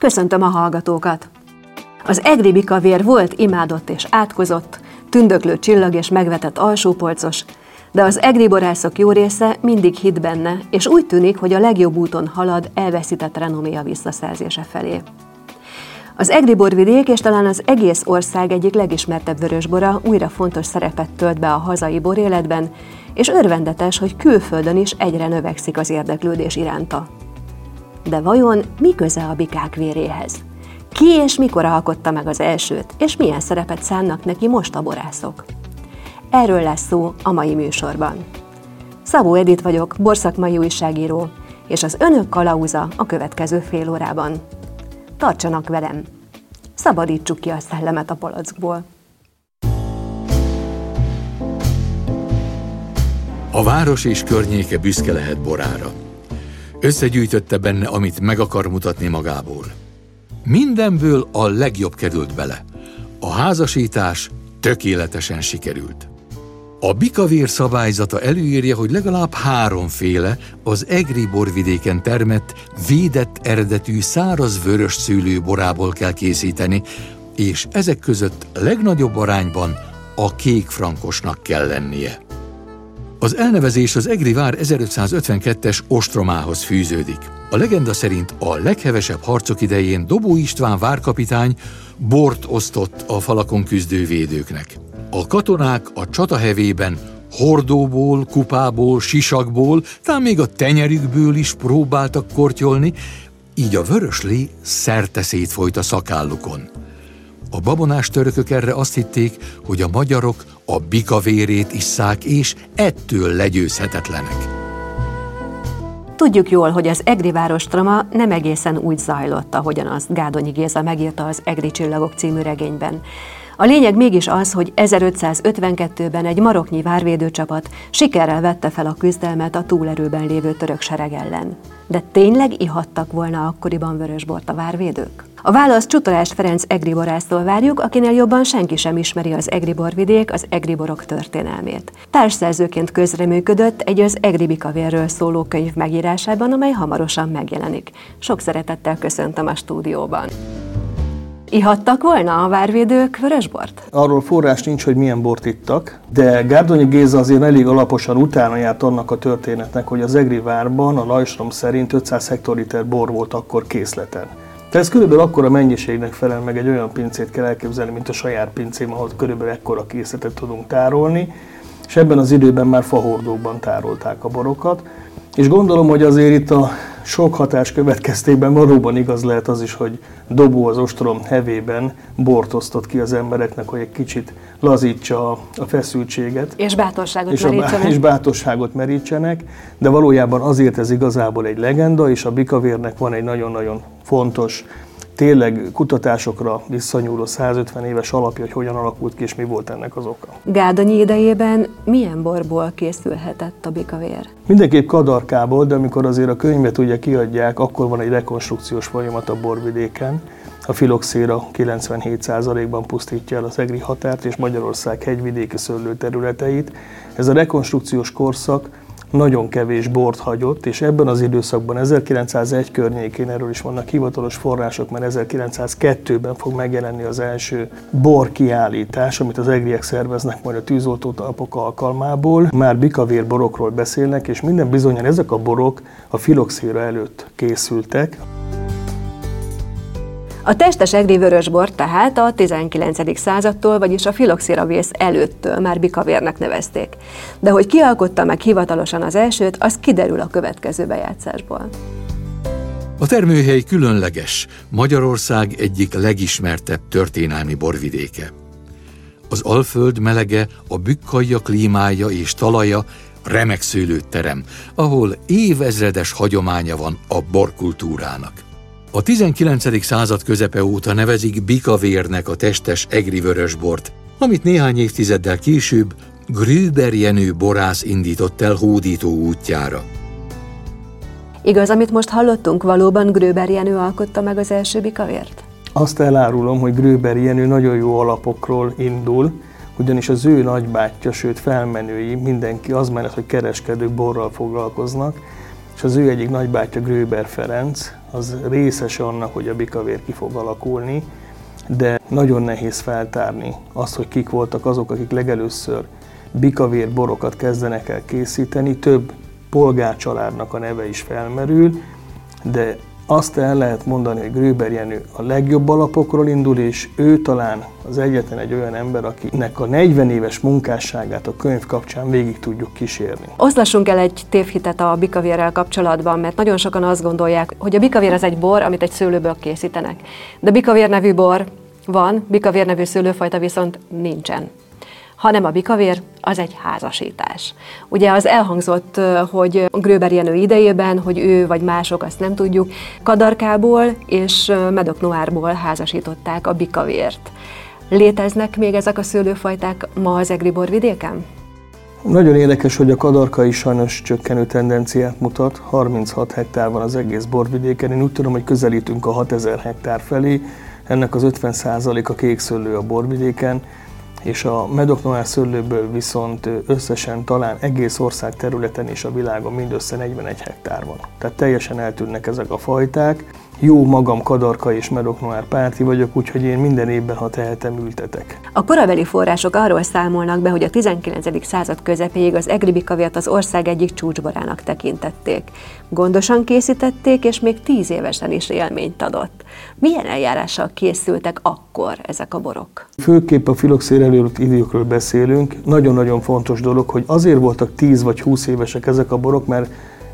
Köszöntöm a hallgatókat! Az Egri bikavér volt imádott és átkozott, tündöklő csillag és megvetett alsópolcos, de az egri borászok jó része mindig hitt benne, és úgy tűnik, hogy a legjobb úton halad elveszített renoméja visszaszerzése felé. Az egri borvidék és talán az egész ország egyik legismertebb vörösbora újra fontos szerepet tölt be a hazai boréletben, és örvendetes, hogy külföldön is egyre növekszik az érdeklődés iránta. De vajon mi köze a bikák véréhez? Ki és mikor alkotta meg az elsőt, és milyen szerepet szánnak neki most a borászok? Erről lesz szó a mai műsorban. Szabó Edit vagyok, borszakmai újságíró, és az önök kalauza a következő fél órában. Tartsanak velem! Szabadítsuk ki a szellemet a palackból! A város és környéke büszke lehet borára. Összegyűjtötte benne, amit meg akar mutatni magából. Mindenből a legjobb került bele. A házasítás tökéletesen sikerült. A bikavér szabályzata előírja, hogy legalább háromféle az egri borvidéken termett, védett eredetű száraz vörös szőlő borából kell készíteni, és ezek között legnagyobb arányban a kékfrankosnak kell lennie. Az elnevezés az egri vár 1552-es ostromához fűződik. A legenda szerint a leghevesebb harcok idején Dobó István várkapitány bort osztott a falakon küzdő védőknek. A katonák a csata hevében hordóból, kupából, sisakból, talán még a tenyerükből is próbáltak kortyolni, így a vörös lé szerte szétfolyt a szakállukon. A babonás törökök erre azt hitték, hogy a magyarok a bikavérét isszák, és ettől legyőzhetetlenek. Tudjuk jól, hogy az egri várostroma nem egészen úgy zajlott, ahogyan azt Gárdonyi Géza megírta az Egri csillagok című regényben. A lényeg mégis az, hogy 1552-ben egy maroknyi várvédőcsapat sikerrel vette fel a küzdelmet a túlerőben lévő török sereg ellen. De tényleg ihattak volna akkoriban vörösbort a várvédők? A választ Csutorás Ferenc egri borásztól várjuk, akinél jobban senki sem ismeri az egri borvidék, az egri borok történelmét. Társszerzőként közreműködött egy az egri bikavérről szóló könyv megírásában, amely hamarosan megjelenik. Sok szeretettel köszöntöm a stúdióban. Ihattak volna a várvédők vörösbort? Arról forrás nincs, hogy milyen bort ittak, de Gárdonyi Géza azért elég alaposan utána járt annak a történetnek, hogy az egri várban a lajstrom szerint 500 hektoliter bor volt akkor készleten. Tehát ez körülbelül akkora mennyiségnek felel meg, egy olyan pincét kell elképzelni, mint a saját pincém, ahol körülbelül ekkora készletet tudunk tárolni, és ebben az időben már fahordókban tárolták a borokat. És gondolom, hogy azért itt a sok hatás következtében valóban igaz lehet az is, hogy Dobó az ostrom hevében bort osztott ki az embereknek, hogy egy kicsit lazítsa a feszültséget. És bátorságot merítsenek. De valójában azért ez igazából egy legenda, és a bikavérnek van egy nagyon-nagyon fontos, tényleg kutatásokra visszanyúló 150 éves alapja, hogy hogyan alakult ki, és mi volt ennek az oka. Gárdonyi idejében milyen borból készülhetett a bikavér? Mindenképp Kadarkából, de amikor azért a könyvet ugye kiadják, akkor van egy rekonstrukciós folyamat a borvidéken. A filoxéra 97%-ban pusztítja el az egri határt és Magyarország hegyvidéki szőlő területeit. Ez a rekonstrukciós korszak nagyon kevés bort hagyott, és ebben az időszakban 1901 környékén, erről is vannak hivatalos források, mert 1902-ben fog megjelenni az első borkiállítás, amit az egriek szerveznek majd a tűzoltótalpok alkalmából. Már bikavér borokról beszélnek, és minden bizonnyal ezek a borok a filoxéra előtt készültek. A testes egri vörösbort tehát a 19. századtól, vagyis a filoxéravész előttől már bikavérnek nevezték. De hogy kialkotta meg hivatalosan az elsőt, az kiderül a következő bejátszásból. A termőhely különleges, Magyarország egyik legismertebb történelmi borvidéke. Az Alföld melege, a Bükkallya klímája és talaja remek szőlőterem, ahol évezredes hagyománya van a borkultúrának. A 19. század közepe óta nevezik bikavérnek a testes egri vörösbort, amit néhány évtizeddel később Gröber Jenő borász indított el hódító útjára. Igaz, amit most hallottunk, valóban Gröber Jenő alkotta meg az első bikavért? Azt elárulom, hogy Gröber Jenő nagyon jó alapokról indul, ugyanis az ő nagybátyja, sőt felmenői, mindenki az mellett, hogy kereskedők borral foglalkoznak, és az ő egyik nagybátyja Gröber Ferenc, az részes annak, hogy a bikavér ki fog alakulni, de nagyon nehéz feltárni azt, hogy kik voltak azok, akik legelőször bikavér borokat kezdenek el készíteni. Több polgárcsaládnak a neve is felmerül, de azt el lehet mondani, hogy Gröber Jenő a legjobb alapokról indul, és ő talán az egyetlen egy olyan ember, akinek a 40 éves munkásságát a könyv kapcsán végig tudjuk kísérni. Oszlassunk el egy tévhitet a bikavérrel kapcsolatban, mert nagyon sokan azt gondolják, hogy a bikavér az egy bor, amit egy szőlőből készítenek. De bikavér nevű bor van, bikavér nevű szőlőfajta viszont nincsen. Hanem a bikavér az egy házasítás. Ugye az elhangzott, hogy Gröber Jenő idejében, hogy ő vagy mások, azt nem tudjuk, Kadarkából és Médoc Noirból házasították a bikavért. Léteznek még ezek a szőlőfajták ma az Egri borvidéken? Nagyon érdekes, hogy a Kadarka is sajnos csökkenő tendenciát mutat. 36 hektár van az egész borvidéken. Én úgy tudom, hogy közelítünk a 6000 hektár felé. Ennek az 50%-a kék szőlő a borvidéken, és a Médoc Noir szőlőből viszont összesen talán egész ország területen és a világon mindössze 41 hektár van. Tehát teljesen eltűnnek ezek a fajták. Jó magam Kadarka és Médoc Noir párti vagyok, úgyhogy én minden évben, ha tehetem, ültetek. A korabeli források arról számolnak be, hogy a 19. század közepéig az egri bikavért az ország egyik csúcsborának tekintették. Gondosan készítették, és még 10 évesen is élményt adott. Milyen eljárással készültek akkor ezek a borok? Főképp a filoxérelőtt időkről beszélünk. Nagyon-nagyon fontos dolog, hogy azért voltak 10 vagy 20 évesek ezek a borok, mert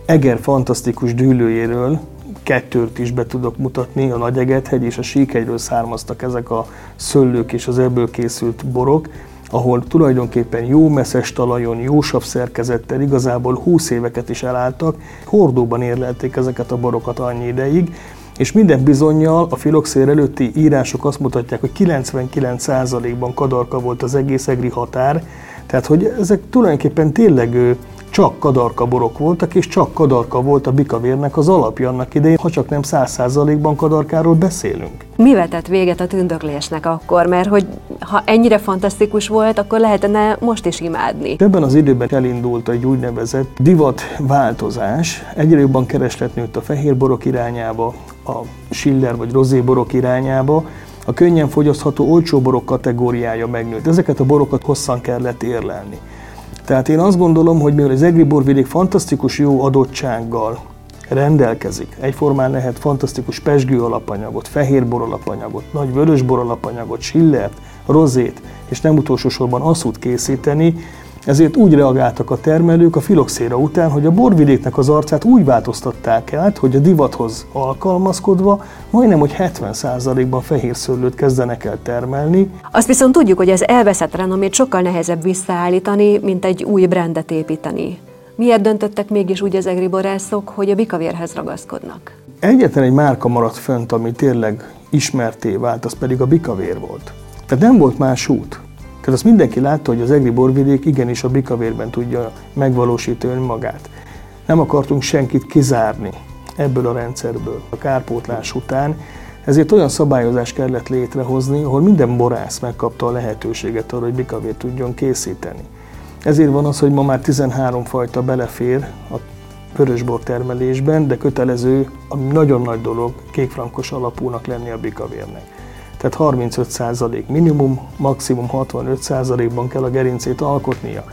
Eger fantasztikus dűlőjéről, kettőt is be tudok mutatni, a Nagy-Egedhegy és a Síkhegyről származtak ezek a szőlők és az ebből készült borok, ahol tulajdonképpen jó meszes talajon, jó savszerkezettel igazából 20 éveket is elálltak, hordóban érlelték ezeket a borokat annyi ideig, és minden bizonnyal a filoxér előtti írások azt mutatják, hogy 99%-ban Kadarka volt az egész egri határ, tehát hogy ezek tulajdonképpen tényleg csak Kadarka borok voltak, és csak Kadarka volt a bikavérnek az alapja annak idején, ha csak nem 100%-ban Kadarkáról beszélünk. Mi vetett véget a tündöklésnek akkor? Mert hogy ha ennyire fantasztikus volt, akkor lehetne most is imádni. Ebben az időben elindult egy úgynevezett divatváltozás. Egyre jobban kereslet nőtt a fehér borok irányába, a schiller vagy rozé borok irányába. A könnyen fogyasztható olcsó borok kategóriája megnőtt. Ezeket a borokat hosszan kellett érlelni. Tehát én azt gondolom, hogy mivel az egri borvidék fantasztikus jó adottsággal rendelkezik, egyformán lehet fantasztikus pezsgő alapanyagot, fehérbor alapanyagot, nagy vörösbor alapanyagot, schillert, rozét, és nem utolsó sorban asszút készíteni, ezért úgy reagáltak a termelők a filoxéra után, hogy a borvidéknek az arcát úgy változtatták át, hogy a divathoz alkalmazkodva majdnem, hogy 70%-ban fehér szőlőt kezdenek el termelni. Azt viszont tudjuk, hogy az elveszett renomét sokkal nehezebb visszaállítani, mint egy új brandet építeni. Miért döntöttek mégis úgy az egri borászok, hogy a bikavérhez ragaszkodnak? Egyetlen egy márka maradt fönt, ami tényleg ismertté vált, az pedig a bikavér volt. Tehát nem volt más út. Tehát azt mindenki látta, hogy az egri borvidék igenis a bikavérben tudja megvalósítani önmagát. Nem akartunk senkit kizárni ebből a rendszerből a kárpótlás után, ezért olyan szabályozást kellett létrehozni, ahol minden borász megkapta a lehetőséget arra, hogy bikavért tudjon készíteni. Ezért van az, hogy ma már 13 fajta belefér a vörösbor termelésben, de kötelező, ami nagyon nagy dolog, kékfrankos alapúnak lenni a bikavérnek. Tehát 35% minimum, maximum 65%-ban kell a gerincét alkotnia.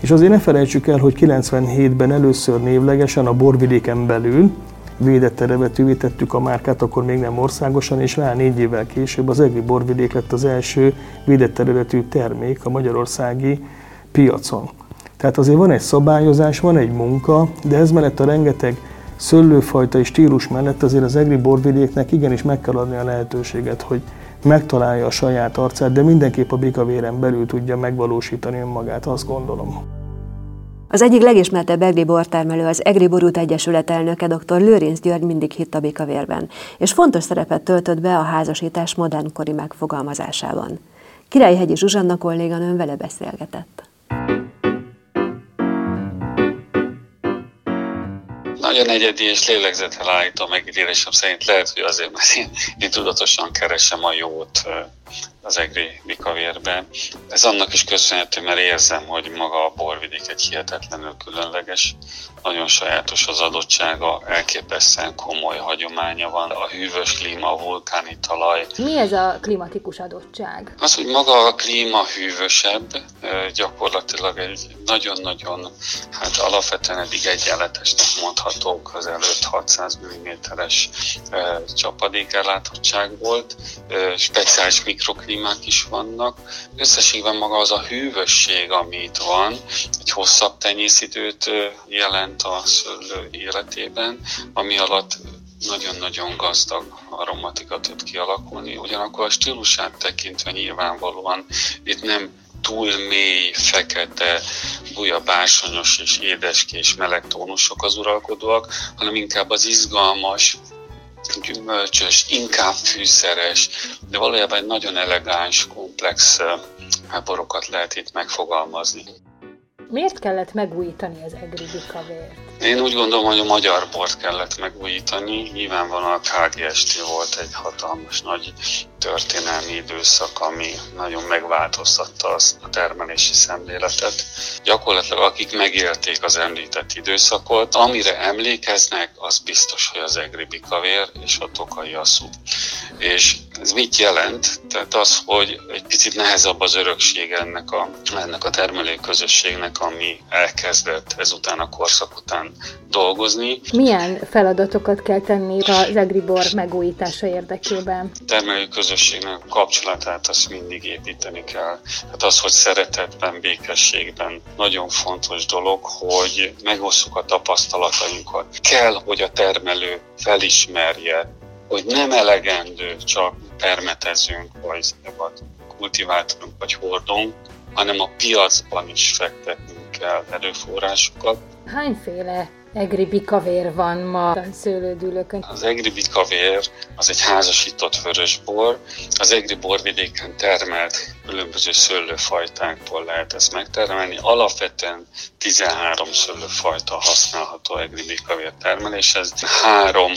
És azért ne felejtsük el, hogy 97-ben először névlegesen a borvidéken belül védett eredetűvé tettük a márkát, akkor még nem országosan, és rá 4 évvel később az egri borvidék lett az első védett eredetű termék a magyarországi piacon. Tehát azért van egy szabályozás, van egy munka, de ez mellett a rengeteg szőlőfajta és stílus mellett azért az egri borvidéknek igenis meg kell adni a lehetőséget, hogy megtalálja a saját arcát, de mindenképp a bikavéren belül tudja megvalósítani önmagát, azt gondolom. Az egyik legismertebb egri bortermelő, az Egri Borút Egyesület elnöke, dr. Lőrénz György mindig hitt a bikavérben, és fontos szerepet töltött be a házasítás modernkori megfogalmazásában. Királyhegyi Zsuzsanna kolléganőm vele beszélgetett. Nagyon egyedi és lélegzettel állítom, megítélésem szerint lehet, hogy azért, mert én tudatosan keresem a jót az egri bikavérbe. Ez annak is köszönhető, mert érzem, hogy maga a borvidék egy hihetetlenül különleges, nagyon sajátos az adottsága, elképesztően komoly hagyománya van, a hűvös klíma, a vulkáni talaj. Mi ez a klimatikus adottság? Az, hogy maga a klíma hűvösebb, gyakorlatilag egy nagyon-nagyon, hát alapvetően eddig egyenletesnek mondható, közelőtt 600 mm-es csapadék ellátottság volt, speciális mikroklímák is vannak. Összességben maga az a hűvösség, ami itt van, egy hosszabb tenyészidőt jelent a szőlő életében, ami alatt nagyon-nagyon gazdag aromatika tud kialakulni. Ugyanakkor a stílusát tekintve nyilvánvalóan itt nem túl mély, fekete, bujabásonyos és édeskés meleg tónusok az uralkodóak, hanem inkább az izgalmas, gyümölcsös, inkább fűszeres, de valójában egy nagyon elegáns, komplex borokat lehet itt megfogalmazni. Miért kellett megújítani az egri bikavért? Én úgy gondolom, hogy a magyar bort kellett megújítani. Nyilvánvalóan a KGST volt egy hatalmas nagy történelmi időszak, ami nagyon megváltoztatta a termelési szemléletet. Gyakorlatilag akik megélték az említett időszakot, amire emlékeznek, az biztos, hogy az egri bikavér és a tokai asszú. És ez mit jelent? Tehát az, hogy egy picit nehezebb az örökség ennek a termelőközösségnek, ami elkezdett ezután a korszak után dolgozni. Milyen feladatokat kell tenni az egri bor megújítása érdekében? A termelőközösségnek a kapcsolatát azt mindig építeni kell. Tehát az, hogy szeretetben, békességben nagyon fontos dolog, hogy megosszuk a tapasztalatainkat. Kell, hogy a termelő felismerje, hogy nem elegendő csak permetezünk, vagy kultiváltunk, vagy hordunk, hanem a piacban is fektetnünk kell erőforrásokat. Hányféle egri bikavér van ma a szőlődülőkön? Az egri bikavér az egy házasított vörösbor. Az egri borvidéken termelt különböző szőlőfajtákból lehet ezt megtermelni. Alapvetően 13 szőlőfajta használható egri bikavér termeléshez. 3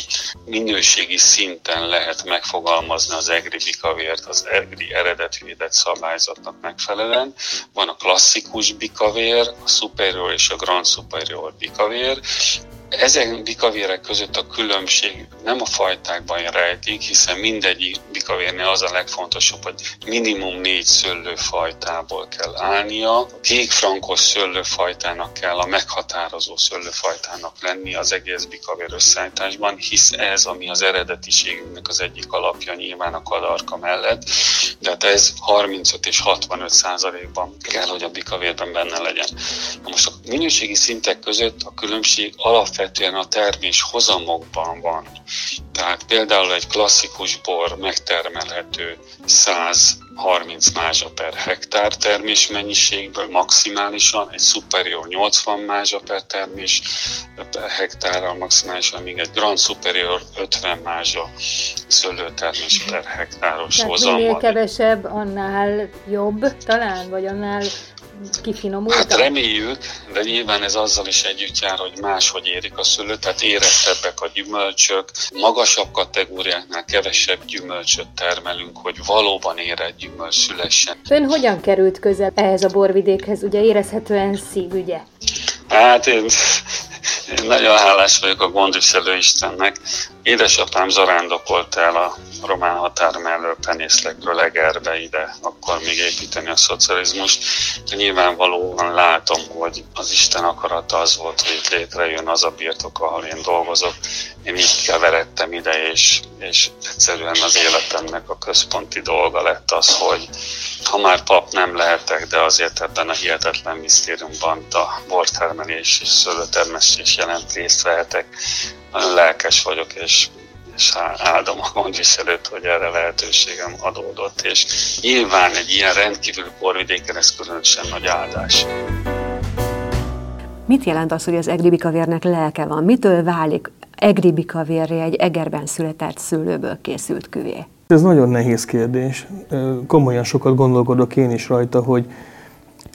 minőségi szinten lehet megfogalmazni az egri bikavért az egri eredetvédett szabályzatnak megfelelően. Van a klasszikus bikavér, a superior és a grand superior bikavér. Ezen bikavérek között a különbség nem a fajtákban rejlik, hiszen mindegyik bikavérnél az a legfontosabb, hogy minimum 4 szőlőfajtából kell állnia. A kékfrankos szőlőfajtának kell a meghatározó szőlőfajtának lenni az egész bikavér összeállításban, hisz ez, ami az eredetiségünknek az egyik alapja nyilván a kadarka mellett, de ez 35 és 65%-ban kell, hogy a bikavérben benne legyen. Na most a minőségi szintek között a különbség alapvetően a termés hozamokban van. Tehát például egy klasszikus bor megtermelhető 130 mázsa per hektár termés mennyiségből maximálisan, egy superior 80 mázsa per termés per hektárral maximálisan, még egy grand superior 50 mázsa szőlőtermés per hektáros hozamban. Minél kevesebb, annál jobb talán, vagy annál kifinomultam? Hát reméljük, de nyilván ez azzal is együtt jár, hogy máshogy érik a szőlő, tehát érettebbek a gyümölcsök, magasabb kategóriáknál kevesebb gyümölcsöt termelünk, hogy valóban érett gyümölcs szülessen. Ön hogyan került közel ehhez a borvidékhez? Ugye érezhetően szívügye? Hát én nagyon hálás vagyok a gondviselő Istennek. Édesapám zarándokolt el a román határ mellől Penészlegről Egerbe ide, akkor még építeni a szocializmust. De nyilvánvalóan látom, hogy az Isten akarata az volt, hogy itt létrejön az a birtok, ahol én dolgozok. Én így keveredtem ide, és egyszerűen az életemnek a központi dolga lett az, hogy ha már pap nem lehetek, de azért ebben a hihetetlen misztériumban a bortermelés és szőlőtermesztés jelent részt vehetek. Nagyon lelkes vagyok, és áldom a gondviselőt, hogy erre lehetőségem adódott, és nyilván egy ilyen rendkívüli borvidéken ez különösen nagy áldás. Mit jelent az, hogy az egri bikavérnek lelke van? Mitől válik egri bikavérré egy Egerben született szőlőből készült küvé? Ez nagyon nehéz kérdés. Komolyan sokat gondolkodok én is rajta, hogy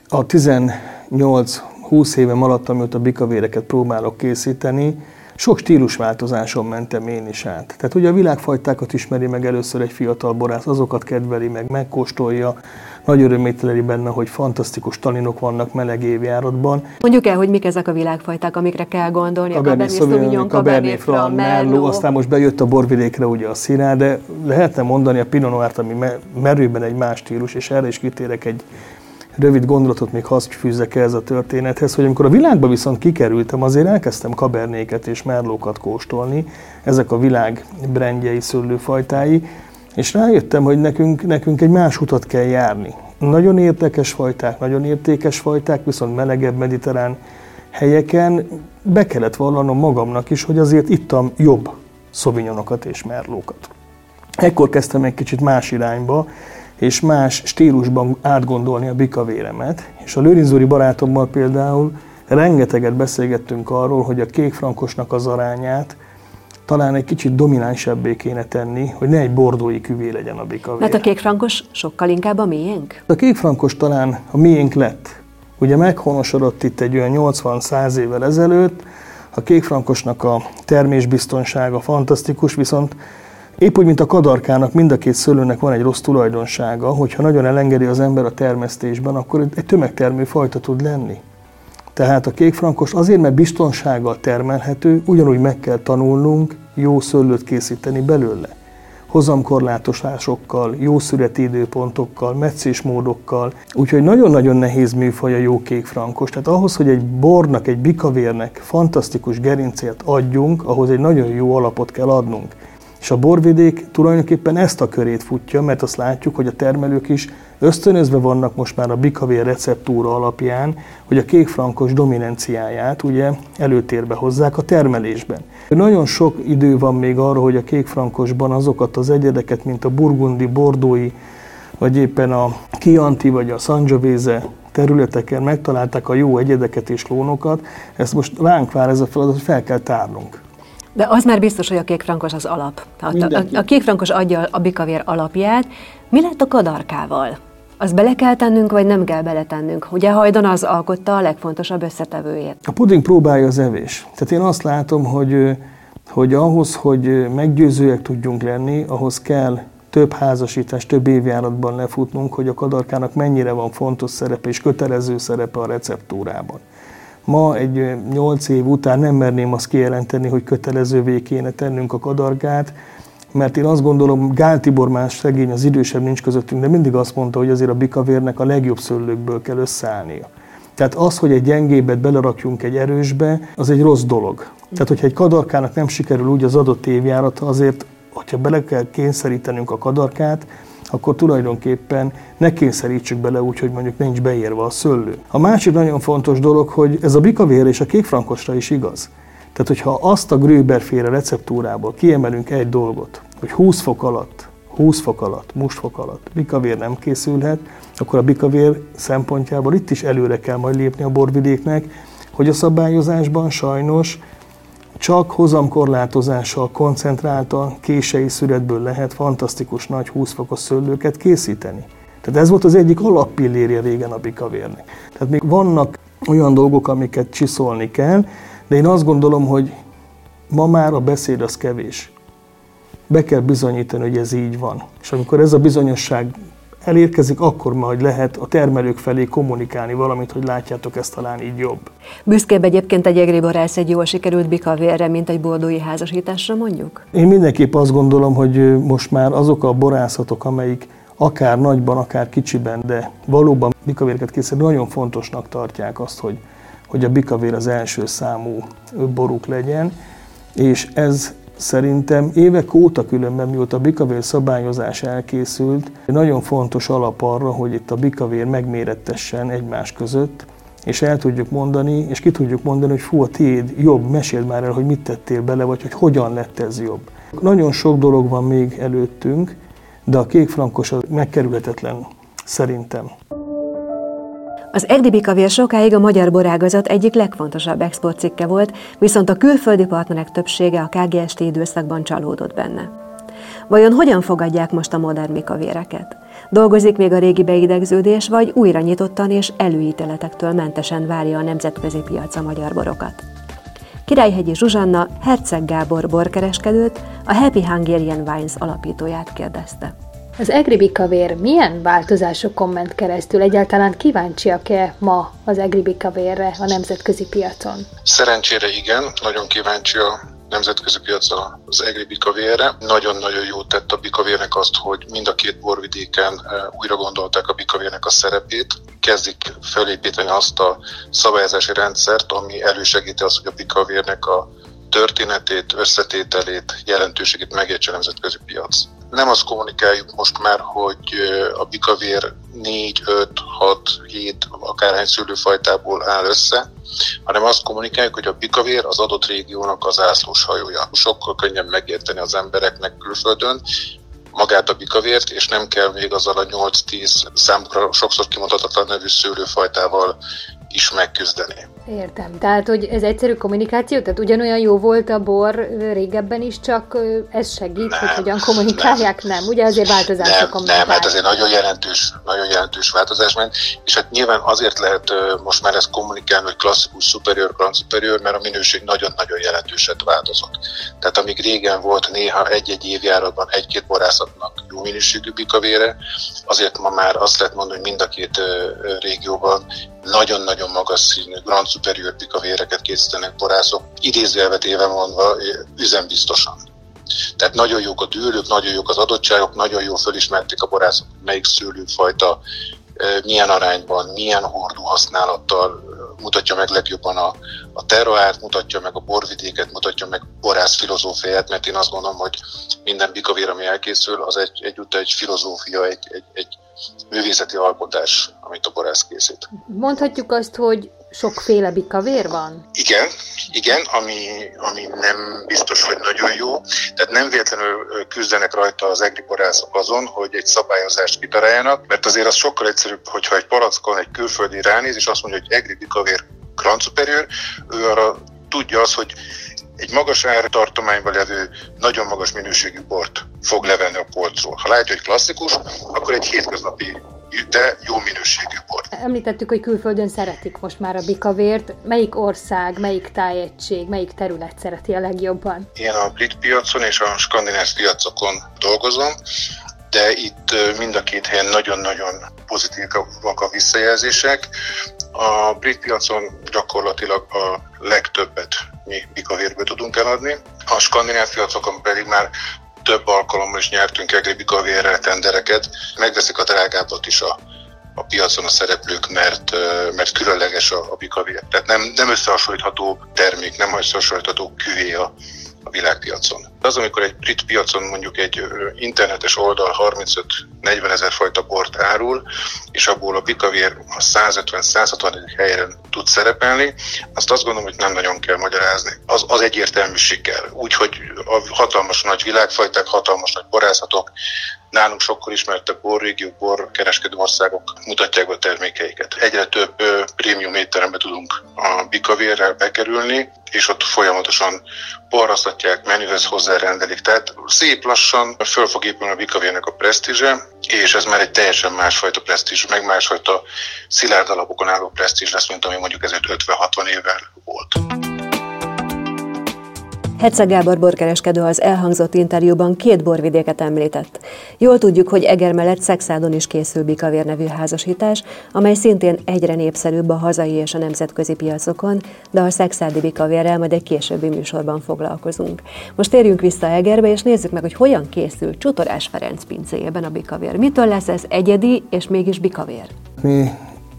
a 18-20 éve maradt, amit a bikavéreket próbálok készíteni, Sok stílusváltozáson mentem én is át. Tehát ugye a világfajtákat ismeri meg először egy fiatal borász, azokat kedveli meg, megkóstolja. Nagy örömét leli benne, hogy fantasztikus tanninok vannak meleg évjáratban. Mondjuk el, hogy mik ezek a világfajták, amikre kell gondolni. Cabernet Sauvignon, Cabernet Franc, Merlot, aztán most bejött a borvidékre ugye a Syrah, de lehetne mondani a Pinot Noirt, ami merőben egy más stílus, és erre is kitérek egy rövid gondolatot, még hadd fűzzek ehhez a történethez, hogy amikor a világba viszont kikerültem, azért elkezdtem Cabernet-eket és Merlókat kóstolni, ezek a világ brendjei, szőlőfajtái, és rájöttem, hogy nekünk egy más utat kell járni. Nagyon érdekes fajták, nagyon értékes fajták, viszont melegebb mediterrán helyeken be kellett vallanom magamnak is, hogy azért ittam jobb szauvignonokat és merlókat. Ekkor kezdtem egy kicsit más irányba, és más stílusban átgondolni a bikavéremet. És a lőrinzúri barátommal például rengeteget beszélgettünk arról, hogy a kékfrankosnak az arányát talán egy kicsit dominánsebbé kéne tenni, hogy ne egy bordói küvé legyen a bikavér. Mert a kékfrankos sokkal inkább a miénk? A kékfrankos talán a miénk lett. Ugye meghonosodott itt egy olyan 80-100 évvel ezelőtt, a kékfrankosnak a termésbiztonsága fantasztikus, viszont épp úgy, mint a kadarkának, mind a két szőlőnek van egy rossz tulajdonsága, hogyha nagyon elengedi az ember a termesztésben, akkor egy tömegtermő fajta tud lenni. Tehát a kékfrankos azért, mert biztonsággal termelhető, ugyanúgy meg kell tanulnunk jó szőlőt készíteni belőle. Hozamkorlátozásokkal, jó szüreti időpontokkal, metszésmódokkal. Úgyhogy nagyon-nagyon nehéz műfaj a jó kékfrankos. Tehát ahhoz, hogy egy bornak, egy bikavérnek fantasztikus gerincét adjunk, ahhoz egy nagyon jó alapot kell adnunk. És a borvidék tulajdonképpen ezt a körét futja, mert azt látjuk, hogy a termelők is ösztönözve vannak most már a bikavér receptúra alapján, hogy a kékfrankos dominanciáját ugye előtérbe hozzák a termelésben. Nagyon sok idő van még arra, hogy a kékfrankosban azokat az egyedeket, mint a burgundi, bordói, vagy éppen a Chianti, vagy a Sangiovese területeken megtalálták a jó egyedeket és lónokat, ezt most ránk vár ez a feladat, hogy fel kell tárnunk. De az már biztos, hogy a kékfrankos az alap. A kékfrankos adja a bikavér alapját. Mi lett a kadarkával? Azt bele kell tennünk, vagy nem kell beletennünk? Ugye hajdan az alkotta a legfontosabb összetevőjét. A puding próbálja az evés. Tehát én azt látom, hogy ahhoz, hogy meggyőzőek tudjunk lenni, ahhoz kell több házasítás, több évjáratban lefutnunk, hogy a kadarkának mennyire van fontos szerepe és kötelező szerepe a receptúrában. Ma egy 8 év után nem merném azt kijelenteni, hogy kötelezővé kéne tennünk a kadarkát, mert én azt gondolom, Gál Tibor más szegény, az idősebb nincs közöttünk, de mindig azt mondta, hogy azért a bikavérnek a legjobb szőlőkből kell összeállnia. Tehát az, hogy egy gyengébet belerakjunk egy erősbe, az egy rossz dolog. Tehát, hogyha egy kadarkának nem sikerül úgy az adott évjárat, azért, hogyha bele kell kényszerítenünk a kadarkát, akkor tulajdonképpen ne kényszerítsük bele úgy, hogy mondjuk nincs beérve a szőlő. A másik nagyon fontos dolog, hogy ez a bikavér és a kékfrankosra is igaz. Tehát, hogyha azt a Gröber-féle receptúrából kiemelünk egy dolgot, hogy 20 fok alatt, mustfok alatt bikavér nem készülhet, akkor a bikavér szempontjából itt is előre kell majd lépni a borvidéknek, hogy a szabályozásban sajnos csak hozamkorlátozással, koncentráltan, kései szüretből lehet fantasztikus nagy 20 fokos szőlőket készíteni. Tehát ez volt az egyik alappillérje régen a bikavérnek. Tehát még vannak olyan dolgok, amiket csiszolni kell, de én azt gondolom, hogy ma már a beszéd az kevés. Be kell bizonyítani, hogy ez így van. És amikor ez a bizonyosság elérkezik, akkor majd lehet a termelők felé kommunikálni valamit, hogy látjátok, ezt talán így jobb. Büszkébb egyébként egy egri borász egy jól sikerült bikavérre, mint egy bordói házasításra mondjuk? Én mindenképp azt gondolom, hogy most már azok a borászatok, amelyik akár nagyban, akár kicsiben, de valóban bikavéreket készítenek, nagyon fontosnak tartják azt, hogy a bikavér az első számú boruk legyen, és ez szerintem évek óta különben, mióta a bikavér szabályozás elkészült, nagyon fontos alap arra, hogy itt a bikavér megmérettessen egymás között, és el tudjuk mondani, és ki tudjuk mondani, hogy fú, a tiéd jobb, meséld már el, hogy mit tettél bele, vagy hogy hogyan lett ez jobb. Nagyon sok dolog van még előttünk, de a kékfrankos az megkerülhetetlen szerintem. Az egri bikavér sokáig a magyar borágazat egyik legfontosabb exportcikke volt, viszont a külföldi partnerek többsége a KGST időszakban csalódott benne. Vajon hogyan fogadják most a modern bikavéreket? Dolgozik még a régi beidegződés, vagy újra nyitottan és előítéletektől mentesen várja a nemzetközi piac a magyar borokat? Királyhegyi Zsuzsanna Herceg Gábor borkereskedőt, a Happy Hungarian Wines alapítóját kérdezte. Az Egri bikavér milyen változásokon ment keresztül? Egyáltalán kíváncsiak-e ma az Egri bikavérre a nemzetközi piacon? Szerencsére igen, nagyon kíváncsi a nemzetközi piacra az Egri bikavérre. Nagyon-nagyon jót tett a bikavérnek azt, hogy mind a két borvidéken újra gondolták a bikavérnek a szerepét. Kezdik felépíteni azt a szabályozási rendszert, ami elősegíti azt, hogy a bikavérnek a történetét, összetételét, jelentőségét megértse a nemzetközi piac. Nem azt kommunikáljuk most már, hogy a bikavér 4, 5, 6, 7, akárhány szülőfajtából áll össze, hanem azt kommunikáljuk, hogy a bikavér az adott régiónak az zászlós hajója. Sokkal könnyebb megérteni az embereknek külföldön magát a bikavért, és nem kell még azzal a 8-10 számukra sokszor kimondhatatlan nevű szőlőfajtával is megküzdeni. Értem. Tehát, hogy ez egyszerű kommunikáció? Tehát ugyanolyan jó volt a bor régebben is, csak ez segít, nem, hogy hogyan kommunikálják? Nem. Ugye azért változásokon nem, hát azért nagyon jelentős változás ment, és hát nyilván azért lehet most már ezt kommunikálni, hogy klasszikus, superior, grand superior, mert a minőség nagyon-nagyon jelentőset változott. Tehát amíg régen volt néha egy-egy évjáratban egy-két borászatnak jó minőségű bikavére, azért ma már azt lehet mondani, hogy mind a két régióban nagyon-nagyon magas színű grand superior bikavéreket készítenek borászok, idézőjelvetéve mondva üzembiztosan. Tehát nagyon jók a dűlők, nagyon jók az adottságok, nagyon jól fölismerték a borászok, melyik szőlőfajta, milyen arányban, milyen hordó használattal mutatja meg legjobban a terroárt, mutatja meg a borvidéket, mutatja meg borász filozófiát, mert én azt gondolom, hogy minden bikavér, ami elkészül, az egyúttal egy filozófia, egy művészeti alkotás, amit a borász készít. Mondhatjuk azt, hogy sokféle bikavér van? Igen, ami nem biztos, hogy nagyon jó. Tehát nem véletlenül küzdenek rajta az egri borászok azon, hogy egy szabályozást kitaláljanak, mert azért az sokkal egyszerűbb, hogyha egy palackon egy külföldi ránéz, és azt mondja, hogy egri bikavér grand superior, ő arra tudja azt, hogy egy magas ártartományban levő, nagyon magas minőségű bort fog levenni a polcról. Ha látja, hogy klasszikus, akkor egy hétköznapi, de jó minőségű bor. Említettük, hogy külföldön szeretik most már a bikavért. Melyik ország, melyik tájegység, melyik terület szereti a legjobban? Én a brit piacon és a skandináv piacokon dolgozom, de itt mind a két helyen nagyon-nagyon pozitívak a visszajelzések. A brit piacon gyakorlatilag a legtöbbet mi bikavérből tudunk eladni. A skandináv piacokon pedig már több alkalommal is nyertünk egri bikavérrel tendereket. Megveszik a drágábbat is a piacon a szereplők, mert különleges a bikavér. Tehát nem összehasonlítható termék, nem összehasonlítható küvé a világpiacon. Az, amikor egy brit piacon mondjuk egy internetes oldal 35-40 ezer fajta bort árul, és abból a bikavér a 150-160 helyen tud szerepelni, azt gondolom, hogy nem nagyon kell magyarázni. Az egyértelmű siker. Úgyhogy a hatalmas nagy világfajták, hatalmas nagy borászatok, nálunk sokkal ismertebb borrégiók, borkereskedő országok mutatják be a termékeiket. Egyre több prémium étterembe tudunk a bikavérrel bekerülni, és ott folyamatosan borrasztatják, menühöz hozzárendelik. Tehát szép lassan föl fog épülni a bikavérnek a presztízse, és ez már egy teljesen másfajta presztízs, meg másfajta szilárd alapokon álló presztízs lesz, mint ami mondjuk ezelőtt 50-60 évvel volt. Herceg Gábor borkereskedő az elhangzott interjúban két borvidéket említett. Jól tudjuk, hogy Eger mellett Szexádon is készül bikavér nevű házasítás, amely szintén egyre népszerűbb a hazai és a nemzetközi piacokon, de a szexárdi bikavérrel majd egy későbbi műsorban foglalkozunk. Most térjünk vissza Egerbe, és nézzük meg, hogy hogyan készül Csutorás Ferenc pincéjében a bikavér. Mitől lesz ez egyedi, és mégis bikavér? Mi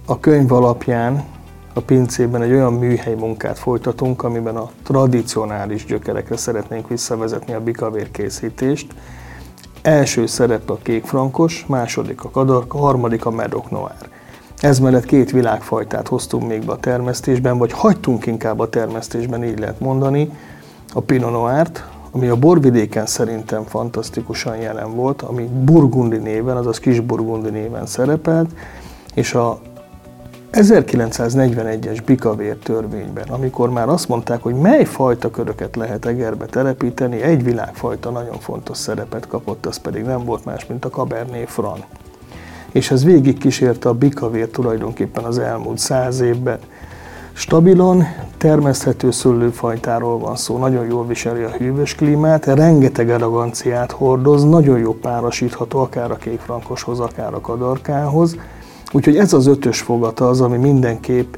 a könyv alapján a pincében egy olyan műhely munkát folytatunk, amiben a tradicionális gyökerekre szeretnénk visszavezetni a bikavér készítést. Első szerep a kékfrankos, második a kadarka, harmadik a Médoc Noir. Ez mellett két világfajtát hoztunk még be a termesztésben, vagy hagytunk inkább a termesztésben, így lehet mondani, a Pinot Noirt, ami a borvidéken szerintem fantasztikusan jelen volt, ami burgundi néven, azaz kisburgundi néven szerepelt, és a 1941-es bikavér törvényben, amikor már azt mondták, hogy mely fajta köröket lehet Egerbe telepíteni, egy világfajta nagyon fontos szerepet kapott, az pedig nem volt más, mint a Cabernet Franc. És ez végig kísérte a bikavér tulajdonképpen az elmúlt 100 évben. Stabilan, termeszthető szőlőfajtáról van szó, nagyon jól viseli a hűvös klímát, rengeteg eleganciát hordoz, nagyon jó párosítható akár a kékfrankoshoz, akár a kadarkához. Úgyhogy ez az ötös fogata az, ami mindenképp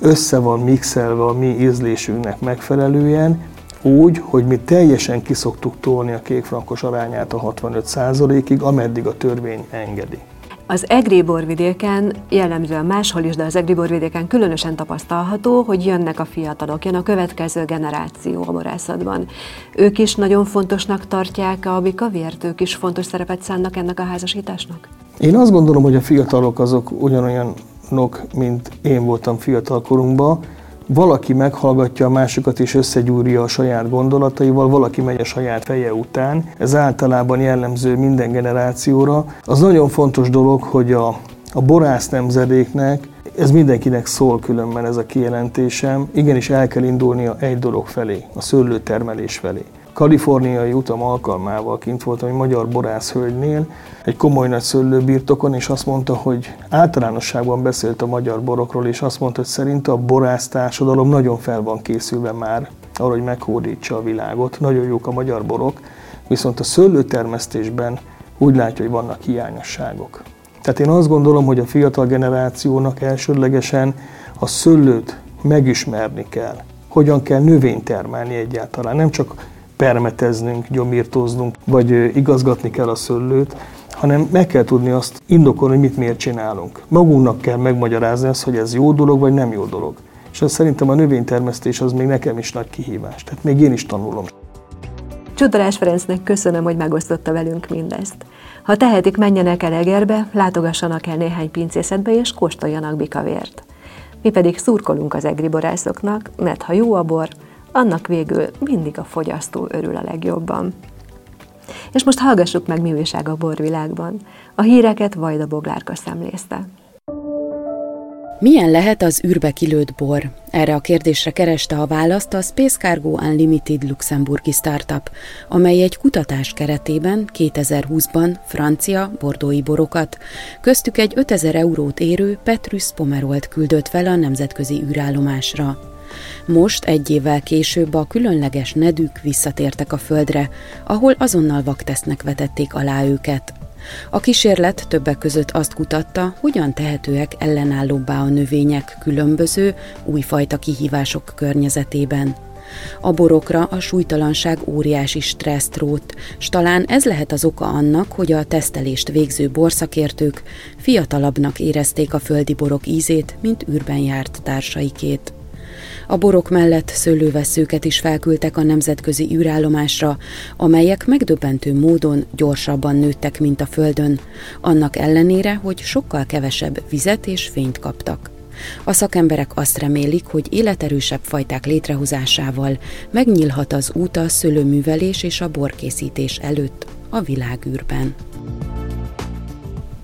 össze van mixelve a mi ízlésünknek megfelelően, úgy, hogy mi teljesen kiszoktuk tolni a kékfrankos arányát a 65%-ig, ameddig a törvény engedi. Az Egri borvidéken, jellemzően máshol is, de az Egri borvidéken különösen tapasztalható, hogy jönnek a fiatalok, jön a következő generáció a borászatban. Ők is nagyon fontosnak tartják a bikavért, ők is fontos szerepet szánnak ennek a házasításnak? Én azt gondolom, hogy a fiatalok azok ugyanolyanok, mint én voltam fiatalkorunkban. Valaki meghallgatja a másikat és összegyúrja a saját gondolataival, valaki megy a saját feje után. Ez általában jellemző minden generációra. Az nagyon fontos dolog, hogy a borász nemzedéknek, ez mindenkinek szól különben ez a kijelentésem, igenis el kell indulnia egy dolog felé, a szőlőtermelés felé. Kaliforniai utam alkalmával kint voltam egy magyar borászhölgynél, egy komoly nagy szőlőbirtokon, és azt mondta, hogy általánosságban beszélt a magyar borokról, és azt mondta, hogy szerinte a borásztársadalom nagyon fel van készülve már arra, hogy meghódítsa a világot. Nagyon jók a magyar borok, viszont a szőlőtermesztésben úgy látja, hogy vannak hiányosságok. Tehát én azt gondolom, hogy a fiatal generációnak elsődlegesen a szőlőt megismerni kell. Hogyan kell növényt termelni egyáltalán, nem csak permeteznünk, gyomírtóznunk, vagy igazgatni kell a szőlőt, hanem meg kell tudni azt indokolni, hogy mit miért csinálunk. Magunknak kell megmagyarázni azt, hogy ez jó dolog, vagy nem jó dolog. És az szerintem a növénytermesztés az még nekem is nagy kihívás, tehát még én is tanulom. Csutorás Ferencnek köszönöm, hogy megosztotta velünk mindezt. Ha tehetik, menjenek el Egerbe, látogassanak el néhány pincészetbe és kóstoljanak bikavért. Mi pedig szurkolunk az egri borászoknak, mert ha jó a bor, annak végül mindig a fogyasztó örül a legjobban. És most hallgassuk meg, mi újság a borvilágban. A híreket Vajda Boglárka szemlézte. Milyen lehet az űrbe kilőtt bor? Erre a kérdésre kereste a választ a Space Cargo Unlimited luxemburgi startup, amely egy kutatás keretében 2020-ban francia, bordói borokat, köztük egy 5000 eurót érő Petrus pomerolt küldött fel a nemzetközi űrállomásra. Most, egy évvel később a különleges nedűk visszatértek a földre, ahol azonnal vaktesznek vetették alá őket. A kísérlet többek között azt kutatta, hogyan tehetőek ellenállóbbá a növények különböző, újfajta kihívások környezetében. A borokra a súlytalanság óriási stresszt rótt, s talán ez lehet az oka annak, hogy a tesztelést végző borszakértők fiatalabbnak érezték a földi borok ízét, mint űrben járt társaikét. A borok mellett szőlővesszőket is felküldtek a nemzetközi űrállomásra, amelyek megdöbbentő módon gyorsabban nőttek, mint a Földön, annak ellenére, hogy sokkal kevesebb vizet és fényt kaptak. A szakemberek azt remélik, hogy életerősebb fajták létrehozásával megnyílhat az út a szőlőművelés és a borkészítés előtt a világűrben.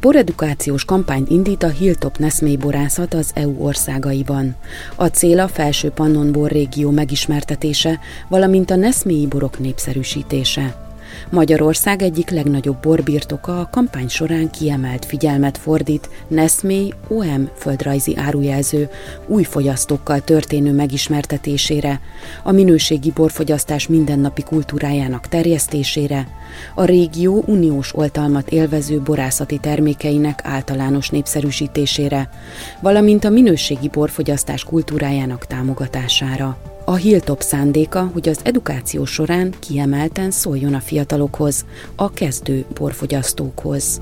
Boredukációs kampányt indít a Hilltop Neszmély borászat az EU országaiban. A cél a felső Pannonbor régió megismertetése, valamint a neszmélyi borok népszerűsítése. Magyarország egyik legnagyobb borbirtoka a kampány során kiemelt figyelmet fordít Neszmély OM földrajzi árujelző új fogyasztókkal történő megismertetésére, a minőségi borfogyasztás mindennapi kultúrájának terjesztésére, a régió uniós oltalmat élvező borászati termékeinek általános népszerűsítésére, valamint a minőségi borfogyasztás kultúrájának támogatására. A Hilltop szándéka, hogy az edukáció során kiemelten szóljon a fiatalokhoz, a kezdő borfogyasztókhoz.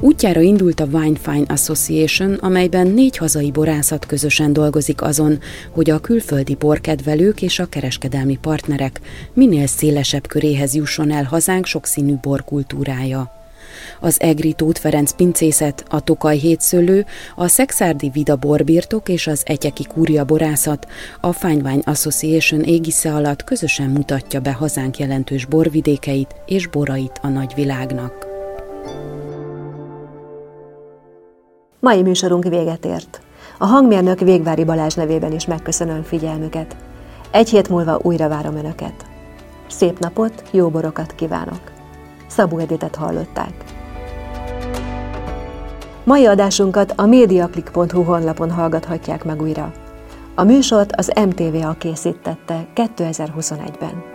Útjára indult a Winefine Association, amelyben 4 hazai borászat közösen dolgozik azon, hogy a külföldi borkedvelők és a kereskedelmi partnerek minél szélesebb köréhez jusson el hazánk sokszínű borkultúrája. Az egri Tóth Ferenc pincészet, a Tokaj hétszőlő, a szekszárdi Vida borbirtok és az egyeki kúria borászat a Fine Wine Association égisze alatt közösen mutatja be hazánk jelentős borvidékeit és borait a nagyvilágnak. Mai műsorunk véget ért. A hangmérnök Végvári Balázs nevében is megköszönöm figyelmüket. Egy hét múlva újra várom Önöket. Szép napot, jó borokat kívánok! Szabó Editet hallották. Mai adásunkat a mediaclick.hu honlapon hallgathatják meg újra. A műsort az MTVA készítette 2021-ben.